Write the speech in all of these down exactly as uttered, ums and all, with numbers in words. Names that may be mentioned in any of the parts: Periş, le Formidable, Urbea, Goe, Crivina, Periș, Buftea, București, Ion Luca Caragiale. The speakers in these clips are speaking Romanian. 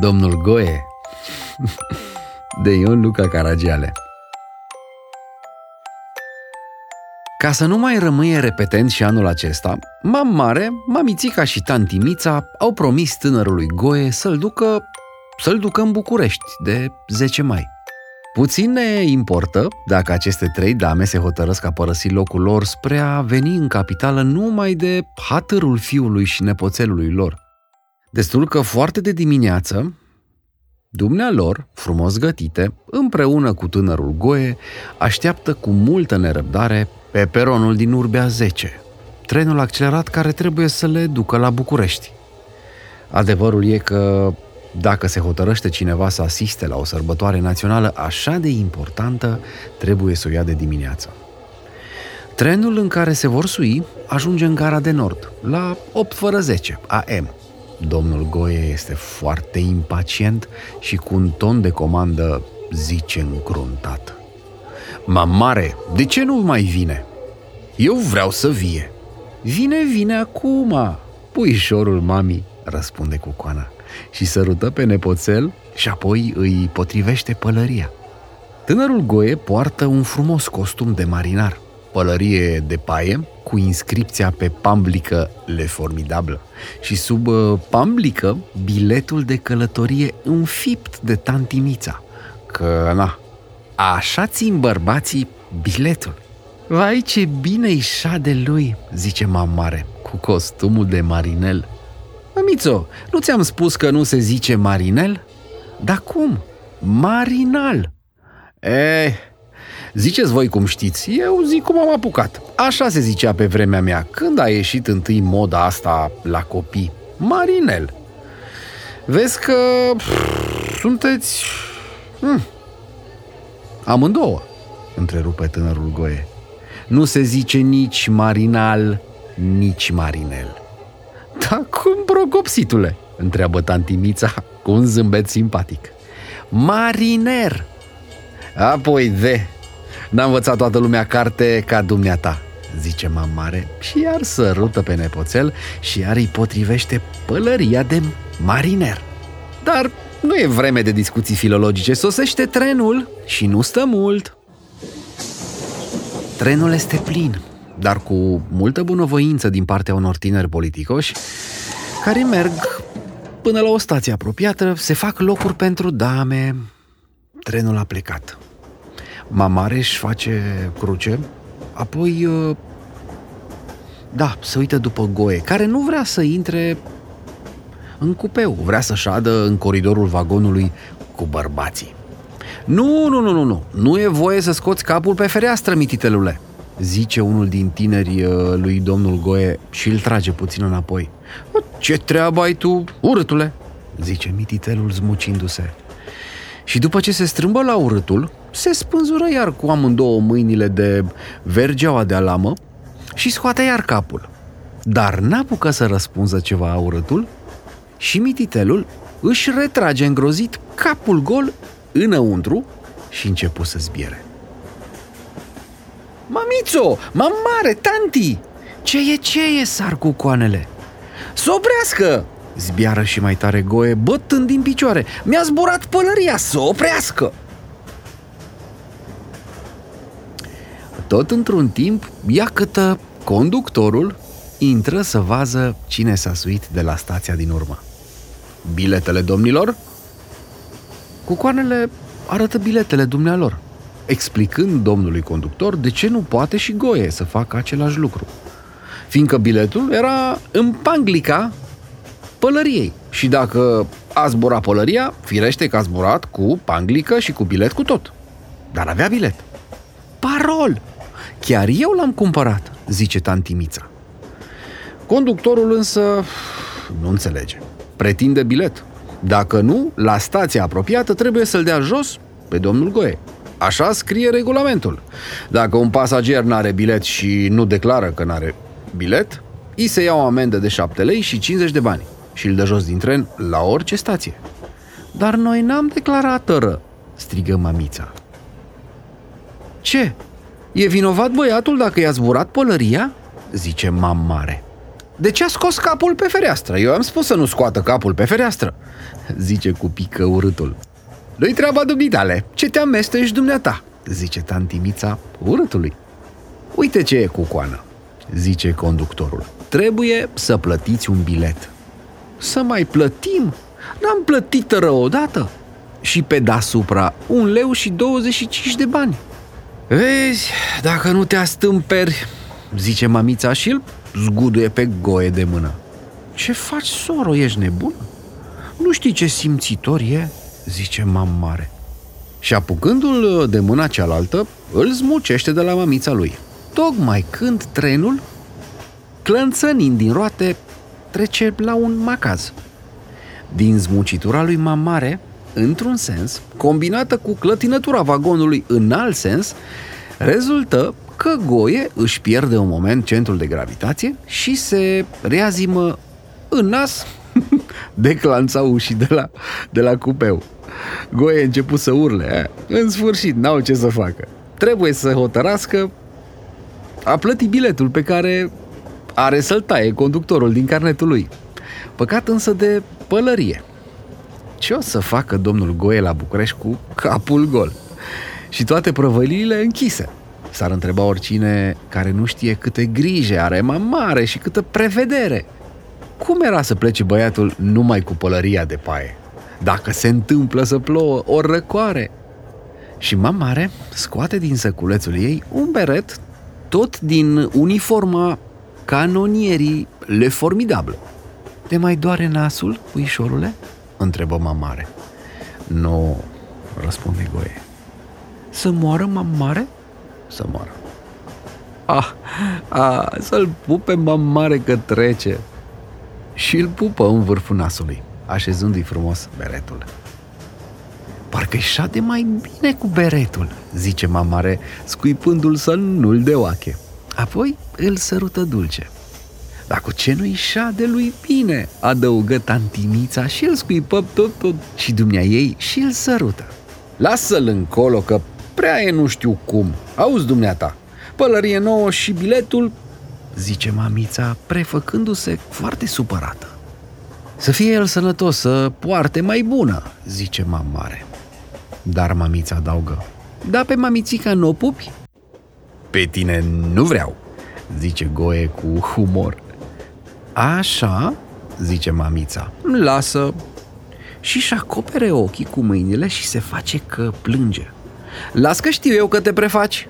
Domnul Goe de Ion Luca Caragiale. Ca să nu mai rămâie repetent și anul acesta, mam mare, mamițica și tanti Mița au promis tânărului Goe să-l ducă, să-l ducă în București de zece mai. Puțin ne importă dacă aceste trei dame se hotărăsc a părăsi locul lor spre a veni în capitală numai de hatărul fiului și nepoțelului lor. Destul că foarte de dimineață, dumnealor, frumos gătite, împreună cu tânărul Goe, așteaptă cu multă nerăbdare pe peronul din Urbea zece, trenul accelerat care trebuie să le ducă la București. Adevărul e că, dacă se hotărăște cineva să asiste la o sărbătoare națională așa de importantă, trebuie să o ia de dimineață. Trenul în care se vor sui ajunge în gara de Nord, la opt fără zece a m. Domnul Goe este foarte impacient și cu un ton de comandă, zice încruntat: "Mamare, de ce nu mai vine? Eu vreau să vie." "Vine, vine acum, puișorul mamii," răspunde cucoana și sărută pe nepoțel și apoi îi potrivește pălăria. Tânărul Goe poartă un frumos costum de marinar, pălărie de paie cu inscripția pe pamblică "Le Formidable" și sub pamblică biletul de călătorie înfipt de tanti Mița, că na, așa țin bărbații biletul. "Vai, ce bine-i șade lui," zice mamare, cu costumul de marinel. "Mămițo, nu ți-am spus că nu se zice marinel?" "Da cum? Marinal." "Eh, ziceți voi cum știți, eu zic cum am apucat. Așa se zicea pe vremea mea, când a ieșit întâi moda asta la copii. Marinel. Vezi că pff, sunteți... Hmm. Amândouă," întrerupe tânărul Goe. "Nu se zice nici marinal, nici marinel." "Da cum, procopsitule?" întreabă tanti Mița cu un zâmbet simpatic. "Mariner." "Apoi de, n-a învățat toată lumea carte ca dumneata," zice mamare și iar sărută pe nepoțel și iar îi potrivește pălăria de mariner. Dar nu e vreme de discuții filologice, sosește trenul și nu stă mult. Trenul este plin, dar cu multă bunăvoință din partea unor tineri politicoși care merg până la o stație apropiată, se fac locuri pentru dame. Trenul a plecat. Mamare își face cruce, apoi, da, se uită după Goe, care nu vrea să intre în cupeu, vrea să șadă în coridorul vagonului cu bărbații. "Nu, nu, nu, nu, nu, nu e voie să scoți capul pe fereastră, mititelule," zice unul din tineri lui domnul Goe și îl trage puțin înapoi. "Ce treabă ai tu, urâtule?" zice mititelul zmucindu-se. Și după ce se strâmbă la urâtul, se spânzură iar cu amândouă mâinile de vergeaua de alamă și scoate iar capul. Dar n-apucă să răspunză ceva urâtul și mititelul își retrage îngrozit capul gol înăuntru și începu să zbiere. "Mamițo, mamare, tanti! Ce e, ce e?" sar cucoanele. "S-o oprească!" zbiară și mai tare Goe, bătând din picioare. "Mi-a zburat pălăria, s-o oprească!" Tot într-un timp, iacătă conductorul intră să vază cine s-a suit de la stația din urmă. "Biletele, domnilor?" Cucoanele arătă biletele dumnealor, explicând domnului conductor de ce nu poate și Goe să facă același lucru, fiindcă biletul era în panglica pălăriei și dacă a zburat pălăria, firește că a zburat cu panglică și cu bilet cu tot. Dar avea bilet. "Parol! Chiar eu l-am cumpărat," zice tanti Mița. Conductorul însă nu înțelege. Pretinde bilet. Dacă nu, la stația apropiată trebuie să-l dea jos pe domnul Goe. Așa scrie regulamentul. Dacă un pasager n-are bilet și nu declară că n-are bilet, îi se ia o amendă de șapte lei și cincizeci de bani și îl dă jos din tren la orice stație. "Dar noi n-am declarat, ră," strigă mamița. "Ce? E vinovat băiatul dacă i-a zburat pălăria?" zice mamare. De ce a scos capul pe fereastră? Eu am spus să nu scoată capul pe fereastră, zice cu pică urâtul. Nu-i treaba dumitale, ce te amestești dumneata, zice tantimița urâtului. Uite ce e cucoană, zice conductorul. Trebuie să plătiți un bilet. Să mai plătim? N-am plătit rău odată. Și pe deasupra un leu și douăzeci și cinci de bani. Vezi, dacă nu te astâmperi, zice mamița și îl zguduie pe Goe de mână. Ce faci, soro, ești nebună? Nu știi ce simțitor e? Zice mam mare. Și apucându-l de mâna cealaltă, îl zmucește de la mamița lui. Tocmai când trenul, clănțănind din roate, trece la un macaz. Din zmucitura lui mam mare, într-un sens, combinată cu clătinătura vagonului în alt sens, rezultă că Goe își pierde un moment centrul de gravitație și se reazimă în nas de clanța ușii de la, de la cupeu. Goe a început să urle. În sfârșit, n-au ce să facă. Trebuie să hotărască a plătit biletul pe care are să-l taie conductorul din carnetul lui. Păcat însă de pălărie. Ce o să facă domnul Goe la București cu capul gol și toate prăvăliile închise? S-ar întreba oricine care nu știe câte grijă are mamare și câtă prevedere. Cum era să plece băiatul numai cu pălăria de paie? Dacă se întâmplă să plouă ori răcoare? Și mamare scoate din săculețul ei un beret tot din uniforma canonierii le Formidable. Te mai doare nasul, puișorule? Întrebă mamare. Nu, răspunde Goe. Să moară mamare? Să moară. Ah, ah, să-l pupe mamare că trece. Și îl pupă în vârful nasului, așezându-i frumos beretul. Parcă-i șade mai bine cu beretul, zice mamare, scuipându-l să nu-l deoache. Apoi îl sărută dulce. Dar cu ce nu-i șade lui bine, adăugă tantimița și îl scuipă tot, tot și dumnea ei și îl sărută. Lasă-l încolo că prea e nu știu cum. Auzi dumneata, pălărie nouă și biletul, zice mamița, prefăcându-se foarte supărată. Să fie el sănătos, să poarte mai bună, zice mamare. Dar mamița adaugă, da pe mamițica n-o pupi? Pe tine nu vreau, zice Goe cu humor. Așa, zice mamița, lasă. Și-și acopere ochii cu mâinile și se face că plânge. Las că știu eu că te prefaci,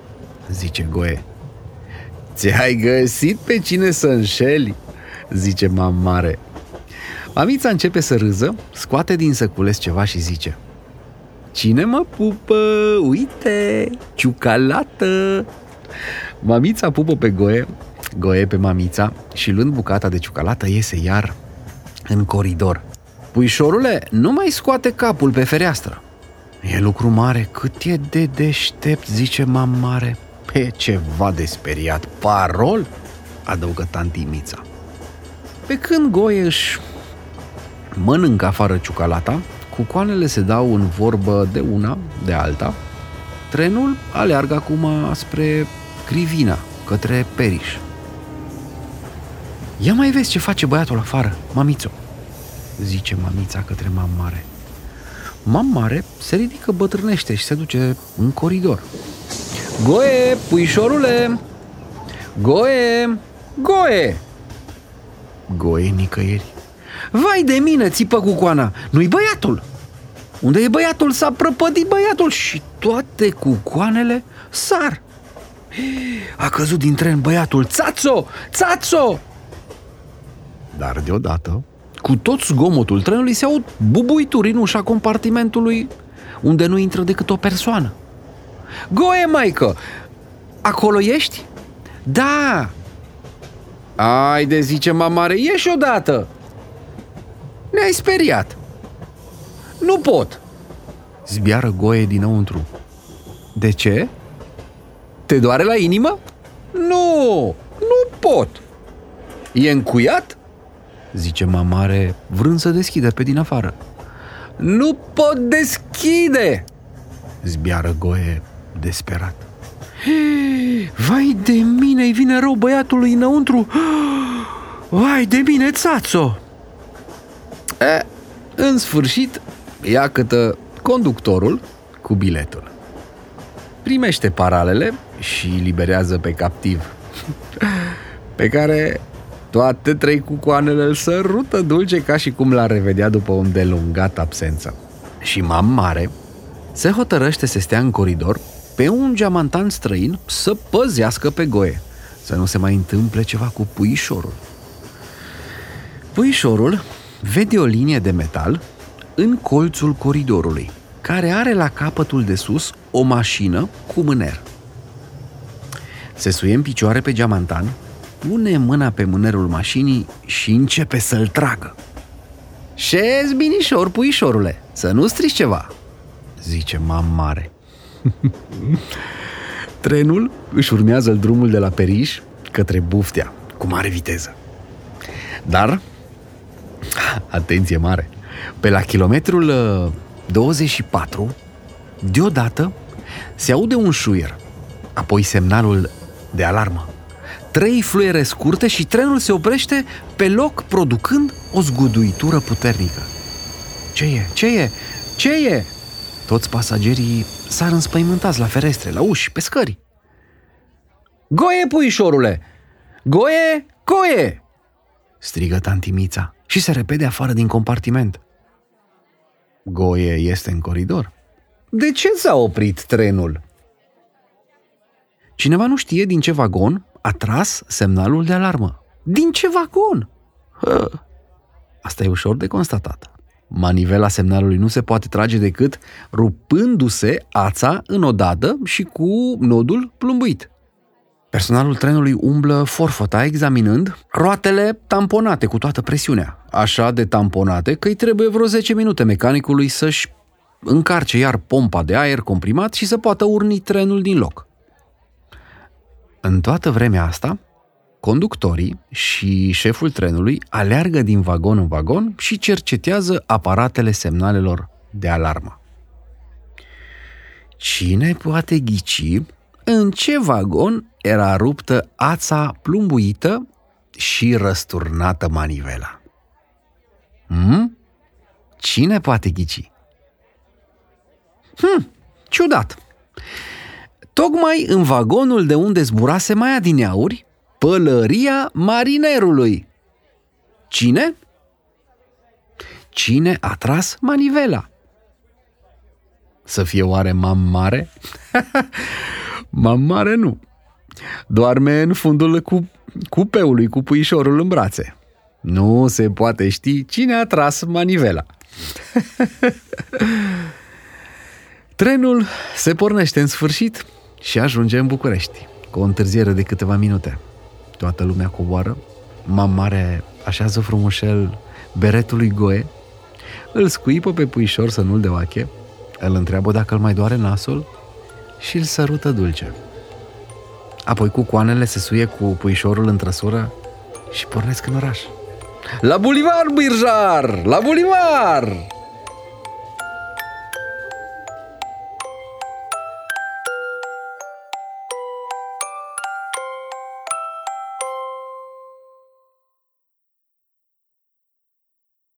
zice Goe. Ți-ai găsit pe cine să înșeli, zice mamare. Mamița începe să râză, scoate din săculeț ceva și zice: cine mă pupă? Uite, ciucalată! Mamița pupă pe Goe, Goe pe mamița și luând bucata de ciucalată iese iar în coridor. Puișorule, nu mai scoate capul pe fereastră. E lucru mare, cât e de deștept, zice mamare. Pe ceva de speriat, parol, adăugă tantimița. Pe când Goe își mănâncă afară ciucalata, cucoanele se dau în vorbă de una, de alta. Trenul aleargă acum spre Crivina, către Periş. Ia mai vezi ce face băiatul afară, mamițo, zice mamița către mam mare. Mam mare se ridică bătrânește și se duce în coridor. Goe, puișorule! Goe! Goe! Goe nicăieri. Vai de mine, țipă cucoana, nu-i băiatul! Unde e băiatul? S-a prăpădit băiatul și toate cucoanele sar. A căzut din tren băiatul, țațo, țațo! Dar deodată, cu tot zgomotul trenului se aud bubuituri în ușa compartimentului unde nu intră decât o persoană. Goe, maică, acolo ești? Da! Haide, zice mamare, ieși odată! Ne-ai speriat! Nu pot! Zbiară Goe dinăuntru. De ce? Te doare la inimă? Nu! Nu pot! E încuiat? Zice mamare, vrând să deschidă pe din afară. Nu pot deschide! Zbiară Goe desperat. Vai de mine, îi vine rău băiatului înăuntru! Uai de bine, țațo! E, în sfârșit, iacătă conductorul cu biletul. Primește paralele și liberează pe captiv, pe care toate trei cucoanele îl sărută dulce ca și cum l-ar revedea după o îndelungată absență. Și mam mare se hotărăște să stea în coridor pe un geamantan străin să păzească pe Goe, să nu se mai întâmple ceva cu puișorul. Puișorul vede o linie de metal în colțul coridorului, care are la capătul de sus o mașină cu mâner. Se suie în picioare pe geamantan, pune mâna pe mânerul mașinii și începe să-l tragă. "Șezi binișor, puișorule, să nu strici ceva!" zice mam mare. Trenul își urmează drumul de la Periş către Buftea, cu mare viteză. Dar, atenție mare, pe la kilometrul douăzeci și patru, deodată se aude un șuier, apoi semnalul de alarmă. Trei fluiere scurte și trenul se oprește pe loc, producând o zguduitură puternică. Ce e? Ce e? Ce e? Toți pasagerii s-ar înspăimântați la ferestre, la uși, pe scări. "Goe, puișorule! Goe, goe!" strigă tantimița și se repede afară din compartiment. Goe este în coridor. De ce s-a oprit trenul? Cineva nu știe din ce vagon a tras semnalul de alarmă. Din ce vagon? Hă. Asta e ușor de constatat. Manivela semnalului nu se poate trage decât rupându-se ața în odată și cu nodul plumbuit. Personalul trenului umblă forfota examinând roatele tamponate cu toată presiunea. Așa de tamponate că îi trebuie vreo zece minute mecanicului să-și încarce iar pompa de aer comprimat și să poată urni trenul din loc. În toată vremea asta, conductorii și șeful trenului aleargă din vagon în vagon și cercetează aparatele semnalelor de alarmă. Cine poate ghici în ce vagon era ruptă ața plumbuită și răsturnată manivela? Hmm? Cine poate ghici? Hmm, ciudat! Tocmai în vagonul de unde zburase mai adineauri pălăria marinerului. Cine? Cine a tras manivela? Să fie oare mam mare? Mam mare nu. Doarme în fundul cu cupeului cu puișorul în brațe. Nu se poate ști cine a tras manivela. Trenul se pornește în sfârșit și ajunge în București, cu o întârziere de câteva minute. Toată lumea coboară, mam mare așează frumușel beretul lui Goe, îl scuipă pe puișor să nu-l deoache, îl întreabă dacă îl mai doare nasul și îl sărută dulce. Apoi cucoanele se suie cu puișorul în trăsură și pornesc în oraș. La bulivar, birjar! La bulivar!